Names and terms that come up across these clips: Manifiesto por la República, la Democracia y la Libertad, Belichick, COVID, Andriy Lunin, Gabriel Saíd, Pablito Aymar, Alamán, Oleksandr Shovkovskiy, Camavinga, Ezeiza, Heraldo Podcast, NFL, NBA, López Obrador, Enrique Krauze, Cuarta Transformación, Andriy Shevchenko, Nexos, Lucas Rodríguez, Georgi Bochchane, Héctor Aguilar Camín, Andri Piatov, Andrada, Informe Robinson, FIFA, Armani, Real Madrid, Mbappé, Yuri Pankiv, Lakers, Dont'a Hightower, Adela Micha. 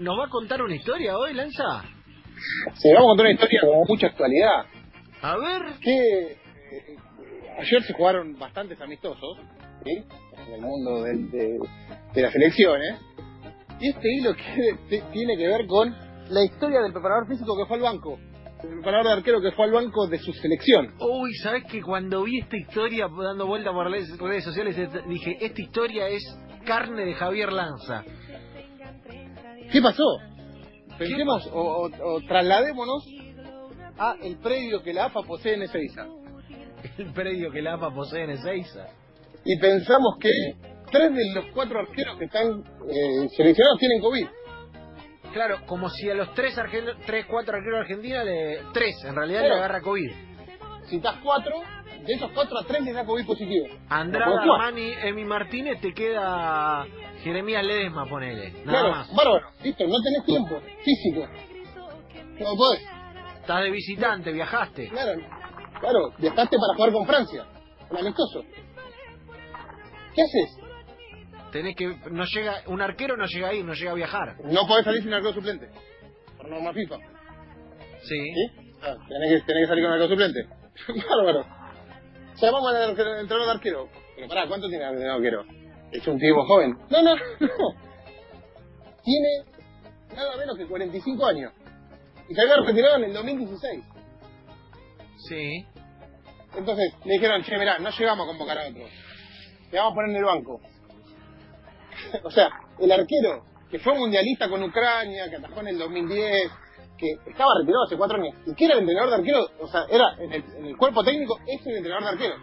¿Nos va a contar una historia hoy, Lanza? Sí, vamos a contar una historia con mucha actualidad. A ver. Que ayer se jugaron bastantes amistosos, ¿sí?, en el mundo de las elecciones. Y este hilo que tiene que ver con la historia del preparador físico que fue al banco. El preparador de arquero que fue al banco de su selección. Uy, ¿sabés que cuando vi esta historia dando vuelta por las redes sociales dije, esta historia es carne de Javier Lanza? ¿Qué pasó? Pensemos, ¿qué pasó? O trasladémonos a el predio que la AFA posee en Ezeiza. El predio que la AFA posee en Ezeiza. Y pensamos que 3 de los 4 arqueros que están seleccionados tienen COVID. Claro, como si a los 4 arqueros argentinos, 3 en realidad, pero le agarra COVID. Si estás 4, de esos 4 a 3 les da COVID positivo. Andrada, Armani, Emi Martínez, te queda Jeremías Ledesma, ponele. Nada claro, más. Bárbaro, listo, no tenés tiempo físico. No podés. Estás de visitante, viajaste. Claro, viajaste para jugar con Francia. Malentoso. ¿Qué haces? Tenés que, no llega, un arquero no llega ahí, no llega a viajar. No podés salir sin arquero suplente, por norma FIFA. Sí. ¿Sí? Ah, tenés que salir con arquero suplente. Bárbaro. Llamamos al entrenador de arquero. Pero pará, ¿cuánto tiene el arquero? Es un tipo joven. No. Tiene nada menos que 45 años. Y se había retirado en el 2016. Sí. Entonces le dijeron, che, mirá, no llegamos a convocar a otro. Te vamos a poner en el banco. O sea, el arquero que fue mundialista con Ucrania, que atajó en el 2010, que estaba retirado hace 4 años, y que era el entrenador de arquero, o sea, era en el cuerpo técnico, es el entrenador de arquero.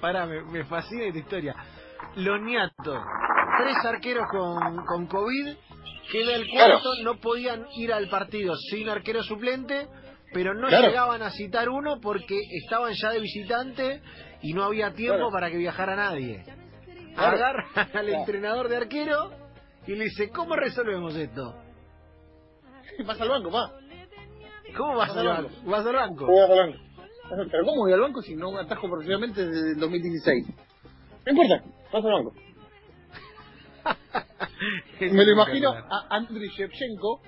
Pará, me fascina esta historia. Loniato, 3 arqueros con COVID, queda el cuarto, claro. No podían ir al partido sin arquero suplente, pero no claro. Llegaban a citar uno porque estaban ya de visitante y no había tiempo claro. Para que viajara nadie. Claro. Agarran al entrenador de arquero y le dice, ¿cómo resolvemos esto? Vas al banco, pa. ¿Cómo vas al banco? ¿Vas al banco? Vas al banco. Pero ¿cómo voy al banco si no atajo profesionalmente desde el 2016? No importa, vas al banco. Me lo imagino a Andriy Shevchenko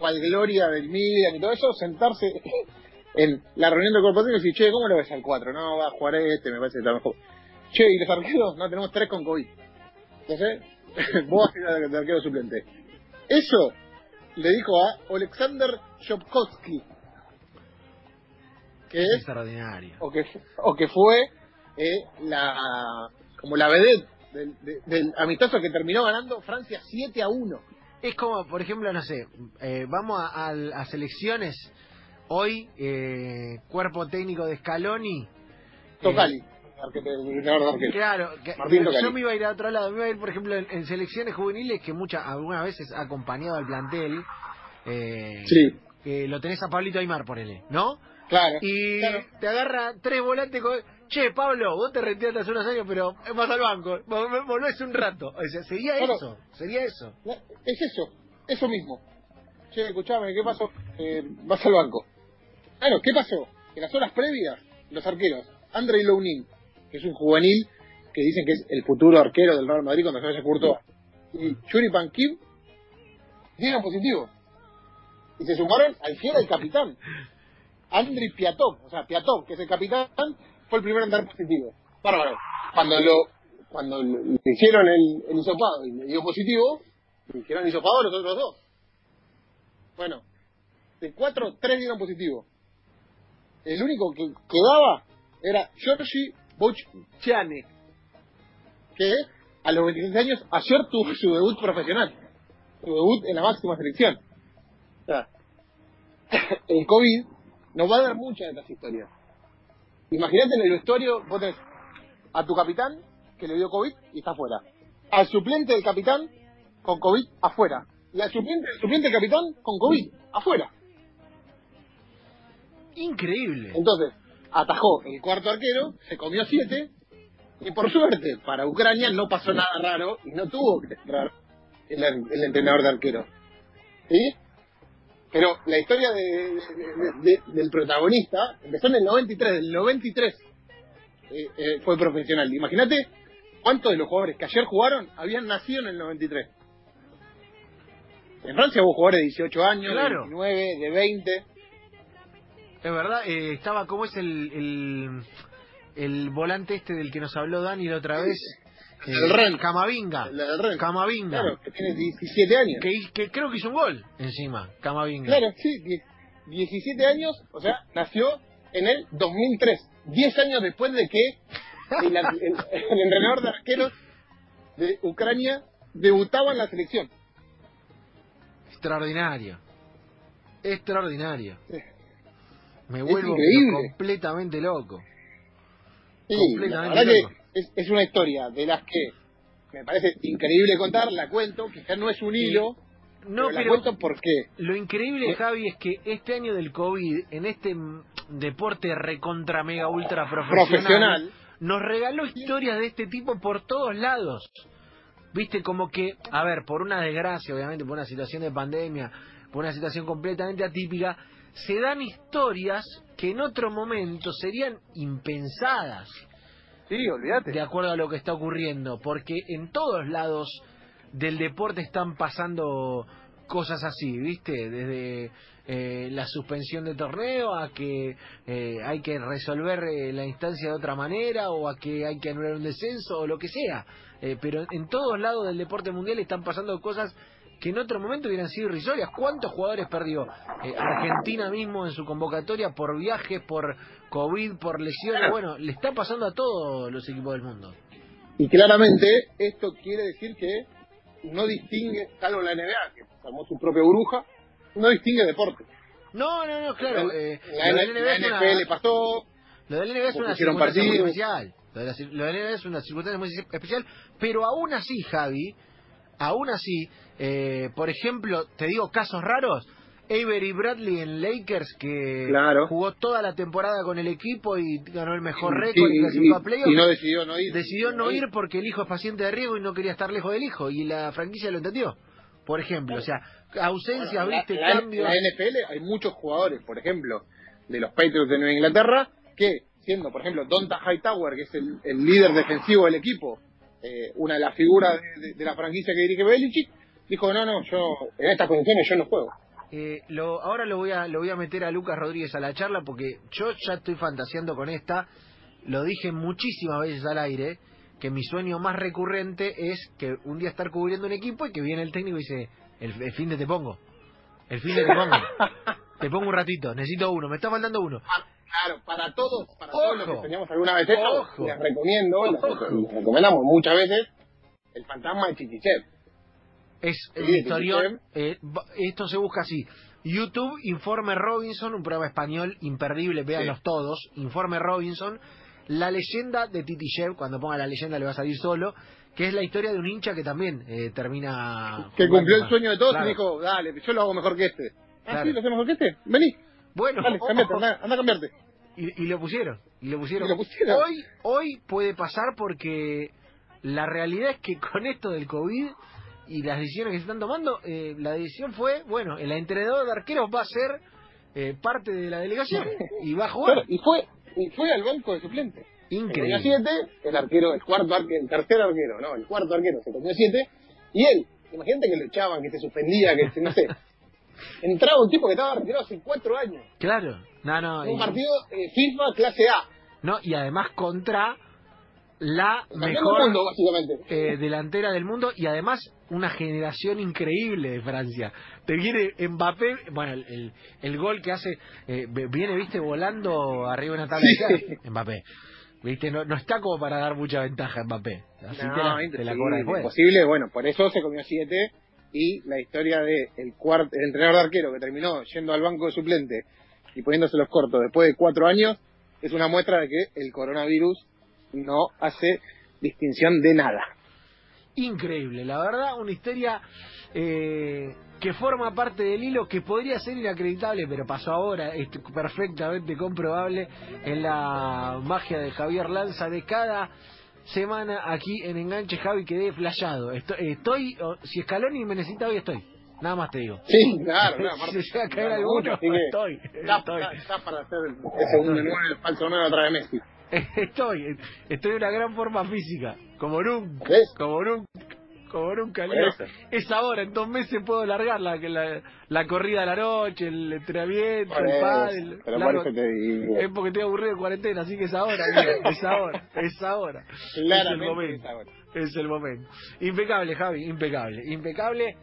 o al Gloria del Milan y todo eso, sentarse en la reunión del corporativo y decir, che, ¿cómo lo ves al 4? No, va a jugar este, me parece que está mejor. Che, ¿y los arqueros? No, tenemos 3 con COVID. Entonces, vos eres el arquero suplente. Eso le dijo a Oleksandr Shovkovskiy, que es extraordinario. O que fue como la vedette del amistoso que terminó ganando Francia 7-1. Es como, por ejemplo, no sé, vamos a selecciones. Hoy, cuerpo técnico de Scaloni. Tocali. Claro, Martín Tocali. Yo me iba a ir a otro lado. Me iba a ir, por ejemplo, en selecciones juveniles que algunas veces ha acompañado al plantel. Sí. Lo tenés a Pablito Aymar, ponele, ¿no? Claro. Y claro. Te agarra 3 volantes con... Che, Pablo, vos te retiraste hace unos años, pero vas al banco. Volvés un rato. O sea, sería eso. Es eso mismo. Che, escuchame, ¿qué pasó? Vas al banco. Claro, ¿qué pasó? En las horas previas, los arqueros, Andriy Lunin, que es un juvenil que dicen que es el futuro arquero del Real Madrid cuando se vaya a Courtois, y Yuri Pankiv, dieron positivo. Y se sumaron al fiel del capitán, Andri Piatov, o sea, Piatov, que es el capitán, fue el primero en dar positivo. Bárbaro. Cuando le hicieron el hisopado y le dio positivo, le hicieron el hisopado a los otros 2. Bueno, de 4, 3 dieron positivo. El único que quedaba era Georgi Bochchane, que a los 26 años ayer tuvo su debut profesional, su debut en la máxima selección. O sea, el COVID nos va a dar muchas de estas historias. Imagínate en el vestuario, vos tenés a tu capitán que le dio COVID y está afuera, al suplente del capitán con COVID afuera, y al suplente del capitán con COVID afuera. Increíble. Entonces, atajó el cuarto arquero, se comió 7, y por suerte para Ucrania no pasó nada raro y no tuvo que entrar el entrenador de arquero. ¿Sí? Pero la historia del protagonista empezó en el 93. Fue profesional. Imagínate ¿Cuántos de los jugadores que ayer jugaron habían nacido en el 93? En Francia hubo jugadores de 18 años, claro, de 19, de 20. Es verdad, estaba, ¿cómo es el volante este del que nos habló Dani la otra vez? El Ren. Camavinga. Camavinga. Claro, que tiene 17 años. Que creo que hizo un gol encima, Camavinga. Claro, sí, 17 años, o sea, nació en el 2003. 10 años después de que el entrenador de arqueros de Ucrania debutaba en la selección. Extraordinario. Extraordinario. Me vuelvo completamente loco. Sí, completamente la verdad loco. Que es una historia de las que me parece increíble contar, la cuento, quizás no es un hilo, no, pero la cuento porque... Lo increíble, Javi, es que este año del COVID, en este deporte recontra mega ultra profesional, nos regaló historias de este tipo por todos lados. Viste, como que, a ver, por una desgracia, obviamente, por una situación de pandemia, por una situación completamente atípica, se dan historias que en otro momento serían impensadas. Sí, olvídate. De acuerdo a lo que está ocurriendo, porque en todos lados del deporte están pasando cosas así, ¿viste? Desde la suspensión de torneo a que hay que resolver la instancia de otra manera, o a que hay que anular un descenso, o lo que sea. Pero en todos lados del deporte mundial están pasando cosas que en otro momento hubieran sido irrisorias. ¿Cuántos jugadores perdió Argentina mismo en su convocatoria por viajes, por COVID, por lesiones? Bueno, le está pasando a todos los equipos del mundo. Y claramente esto quiere decir que no distingue, salvo la NBA, que formó su propia burbuja, no distingue deporte. No, claro. La NFL pasó. Lo del NBA es una circunstancia muy especial. Lo del NBA es una circunstancia muy especial, pero aún así, Javi, aún así, por ejemplo, te digo casos raros, Avery Bradley en Lakers, que claro, jugó toda la temporada con el equipo y ganó el mejor récord y clasificó a playoffs, y no decidió no ir. Decidió no ir porque el hijo es paciente de riesgo y no quería estar lejos del hijo, y la franquicia lo entendió, por ejemplo. O sea, ausencias, bueno, viste, cambios. En la NFL hay muchos jugadores, por ejemplo, de los Patriots de Nueva Inglaterra, que siendo, por ejemplo, Dont'a Hightower, que es el líder defensivo del equipo, una de las figuras de la franquicia que dirige Belichick, dijo, no, yo en estas condiciones yo no juego. Ahora lo voy a meter a Lucas Rodríguez a la charla, porque yo ya estoy fantaseando con esta. Lo dije muchísimas veces al aire, que mi sueño más recurrente es que un día estar cubriendo un equipo y que viene el técnico y dice, el fin de te pongo te pongo un ratito, necesito uno, me está faltando uno. Claro, para todos los que teníamos alguna vez esto, les recomendamos muchas veces el fantasma de Chiquichev. Es el historión, esto se busca así. YouTube, Informe Robinson, un programa español imperdible, véanlos todos. Informe Robinson, la leyenda de Chiquichev, cuando ponga la leyenda le va a salir solo, que es la historia de un hincha que también termina... Que cumplió el sueño de todos, claro, y dijo, dale, yo lo hago mejor que este. Claro. Ah, sí, lo hace mejor que este, vení. Bueno, dale, cambiate, anda a cambiarte. Y lo pusieron, y lo pusieron. Hoy puede pasar, porque la realidad es que con esto del COVID y las decisiones que se están tomando, la decisión fue, bueno, el entrenador de arqueros va a ser parte de la delegación y va a jugar. Claro, y fue al banco de suplentes. Increíble. Se comió 7, el cuarto arquero se comió 7, y él, imagínate que lo echaban, que se suspendía, que no sé. Entraba un tipo que estaba retirado hace 4 años. Claro. No, un partido FIFA clase A. No, y además contra la mejor mundo, básicamente. Delantera del mundo, y además una generación increíble de Francia. Te viene Mbappé, bueno, el gol que hace, viene, viste, volando arriba de una tabla. Sí. Mbappé, viste, no está como para dar mucha ventaja Mbappé. Así te la cobra después. Imposible, bueno, por eso se comió 7. Y la historia de el entrenador de arquero que terminó yendo al banco de suplente y poniéndose los cortos después de 4 años es una muestra de que el coronavirus no hace distinción de nada. Increíble, la verdad, una historia que forma parte del hilo, que podría ser inacreditable, pero pasó ahora, es perfectamente comprobable en la magia de Javier Lanza de cada semana aquí en Enganche. Javi, quedé flashado. Estoy si Scaloni me necesita hoy, estoy. Nada más te digo. Sí, claro. Si se va a caer alguno, estoy. Está para hacer el segundo 9, el falso 9 otra vez Messi. Estoy en una gran forma física, como nunca, como nunca. Es ahora, en 2 meses puedo largar la corrida a la noche, el entrenamiento, el pádel. Es porque estoy aburrido de cuarentena, así que es ahora, mira, es ahora. Claramente es el momento. Impecable, Javi, impecable.